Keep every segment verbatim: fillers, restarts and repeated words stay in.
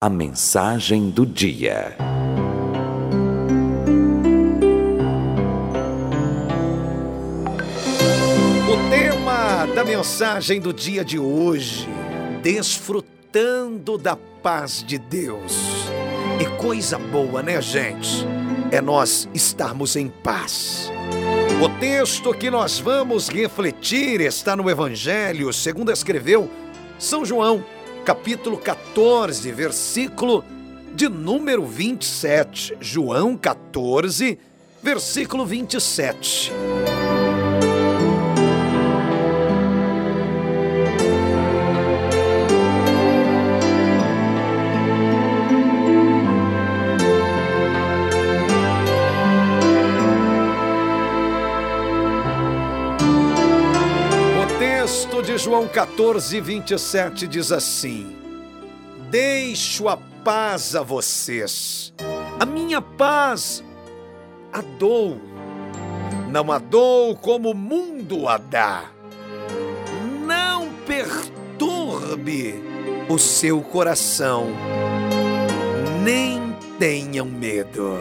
A mensagem do dia. O tema da mensagem do dia de hoje: desfrutando da paz de Deus. E coisa boa, né, gente? É nós estarmos em paz. O texto que nós vamos refletir está no Evangelho, segundo escreveu São João, capítulo quatorze, versículo de número vinte e sete. João quatorze, versículo vinte e sete. João quatorze, vinte e sete diz assim: deixo a paz a vocês, a minha paz a dou, não a dou como o mundo a dá, não perturbe o seu coração, nem tenham medo.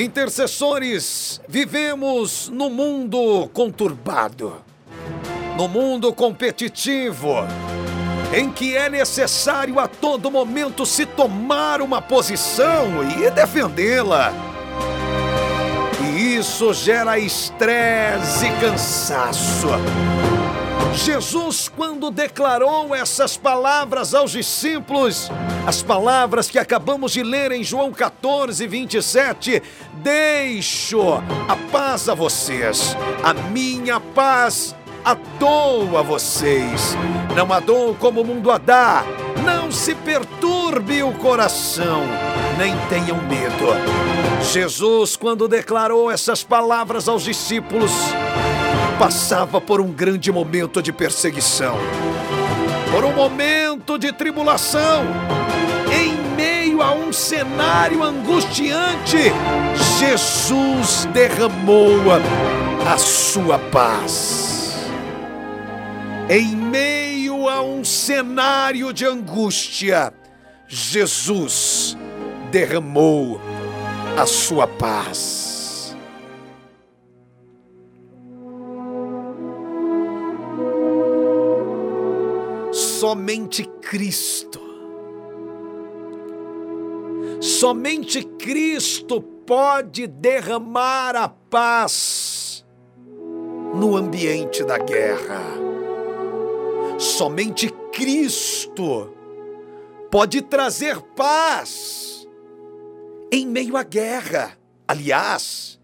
Intercessores, vivemos num mundo conturbado, num mundo competitivo, em que é necessário a todo momento se tomar uma posição e defendê-la. E isso gera estresse e cansaço. Jesus, quando declarou essas palavras aos discípulos, as palavras que acabamos de ler em João quatorze, vinte e sete, deixo a paz a vocês, a minha paz a dou a vocês, não a dou como o mundo a dá, não se perturbe o coração, nem tenham medo. Jesus, quando declarou essas palavras aos discípulos, passava por um grande momento de perseguição, por um momento de tribulação, em meio a um cenário angustiante. Jesus derramou a sua paz. Em meio a um cenário de angústia, Jesus derramou a sua paz. Somente Cristo, somente Cristo pode derramar a paz no ambiente da guerra. Somente Cristo pode trazer paz em meio à guerra. Aliás,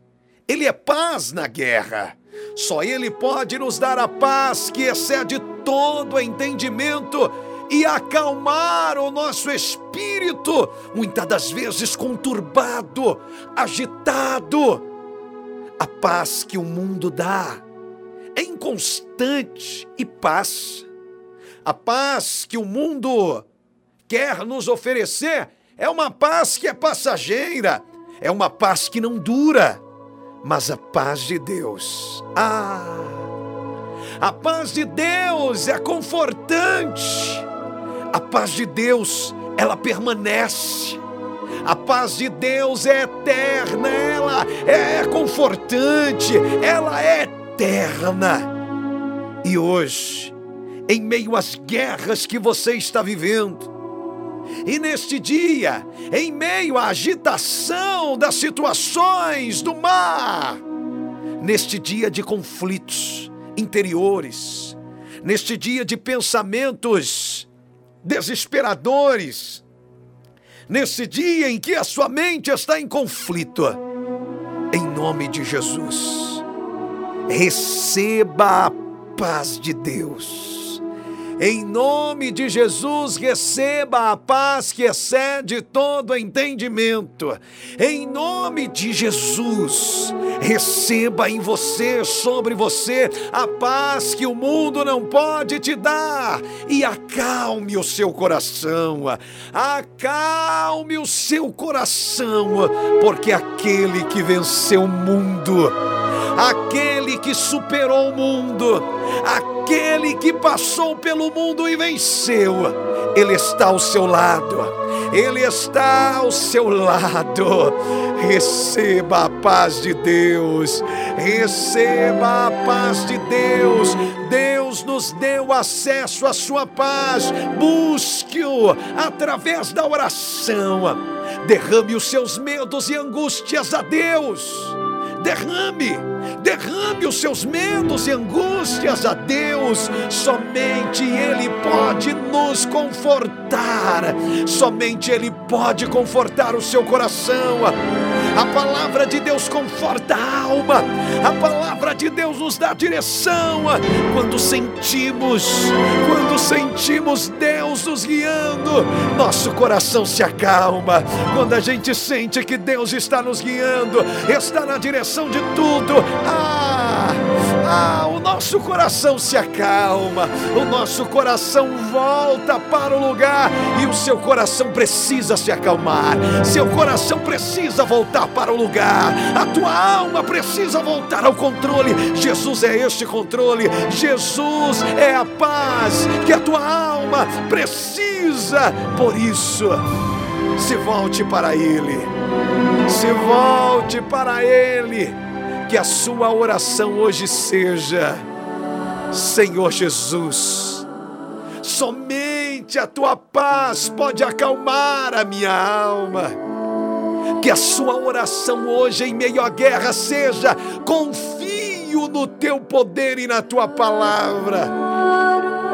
Ele é paz na guerra. Só Ele pode nos dar a paz que excede todo entendimento e acalmar o nosso espírito, muitas das vezes conturbado, agitado. A paz que o mundo dá é inconstante e paz. A paz que o mundo quer nos oferecer é uma paz que é passageira, é uma paz que não dura. Mas a paz de Deus, ah, a paz de Deus é confortante. A paz de Deus, ela permanece. A paz de Deus é eterna, ela é confortante, ela é eterna. E hoje, em meio às guerras que você está vivendo, e neste dia, em meio à agitação das situações do mar, neste dia de conflitos interiores, neste dia de pensamentos desesperadores, nesse dia em que a sua mente está em conflito, em nome de Jesus, receba a paz de Deus. Em nome de Jesus, receba a paz que excede todo entendimento. Em nome de Jesus, receba em você, sobre você, a paz que o mundo não pode te dar. E acalme o seu coração, acalme o seu coração, porque aquele que venceu o mundo, aquele que superou o mundo, aquele que passou pelo mundo e venceu, Ele está ao seu lado, Ele está ao seu lado. Receba a paz de Deus, receba a paz de Deus. Deus nos deu acesso à sua paz, busque-o através da oração. Derrame os seus medos e angústias a Deus. Derrame, derrame os seus medos e angústias a Deus. Somente Ele pode nos confortar. Somente Ele pode confortar o seu coração. A palavra de Deus conforta a alma. A palavra de Deus nos dá direção. Quando sentimos, quando sentimos Deus nos guiando, nosso coração se acalma. Quando a gente sente que Deus está nos guiando, está na direção de tudo, ah, ah, o nosso coração se acalma, o nosso coração volta para o lugar. E o seu coração precisa se acalmar, seu coração precisa voltar para o lugar, a tua alma precisa voltar ao controle. Jesus é este controle, Jesus é a paz que a tua alma precisa. Por isso, se volte para Ele, se volte para Ele, que a sua oração hoje seja: Senhor Jesus, somente a tua paz pode acalmar a minha alma. Que a sua oração hoje em meio à guerra seja: confio no teu poder e na tua palavra.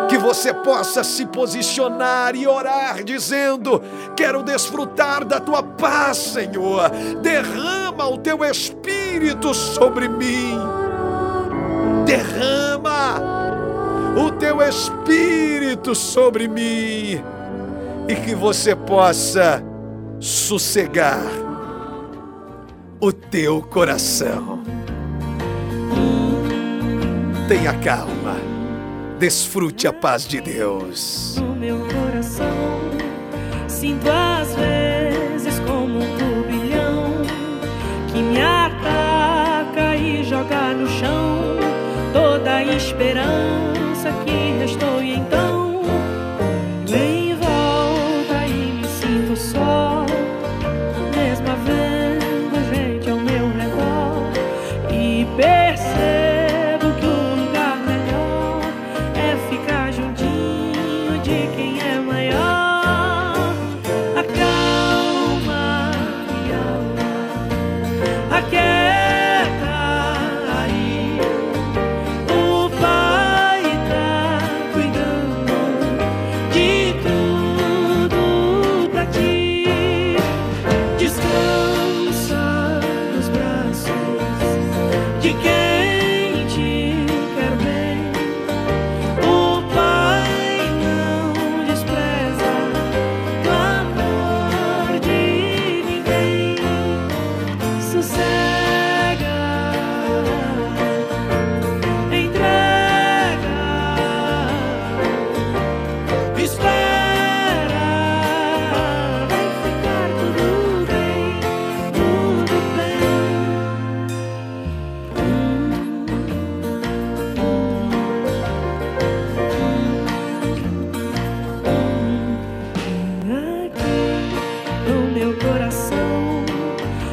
Que você possa se posicionar e orar dizendo: quero desfrutar da tua paz, Senhor. Derrama o teu Espírito sobre mim. Derrama o teu Espírito sobre mim. E que você possa sossegar o teu coração. Tenha calma, desfrute a paz de Deus. No meu coração, sinto às vezes como um turbilhão que me ataca e joga no chão toda a esperança que restou. E então em volta e me sinto só.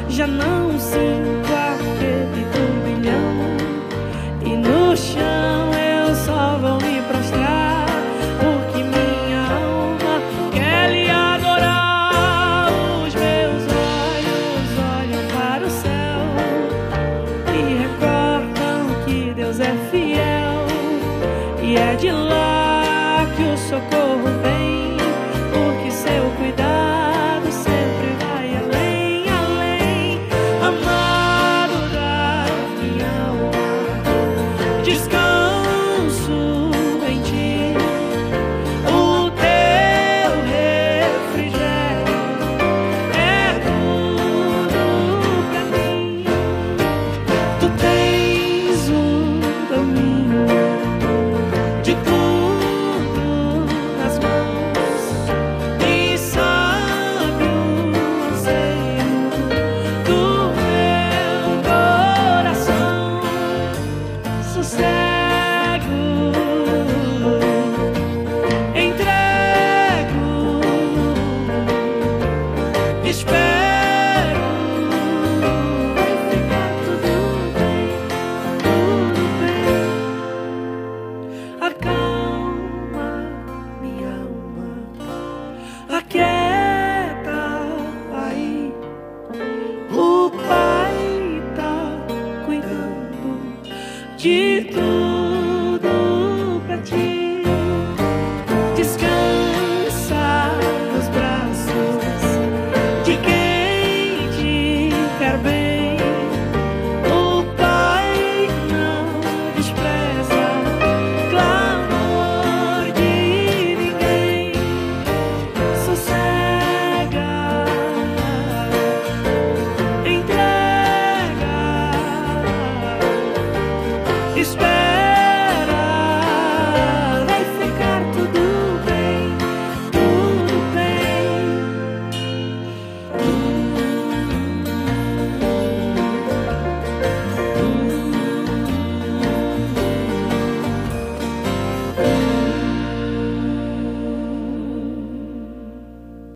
Já não sinto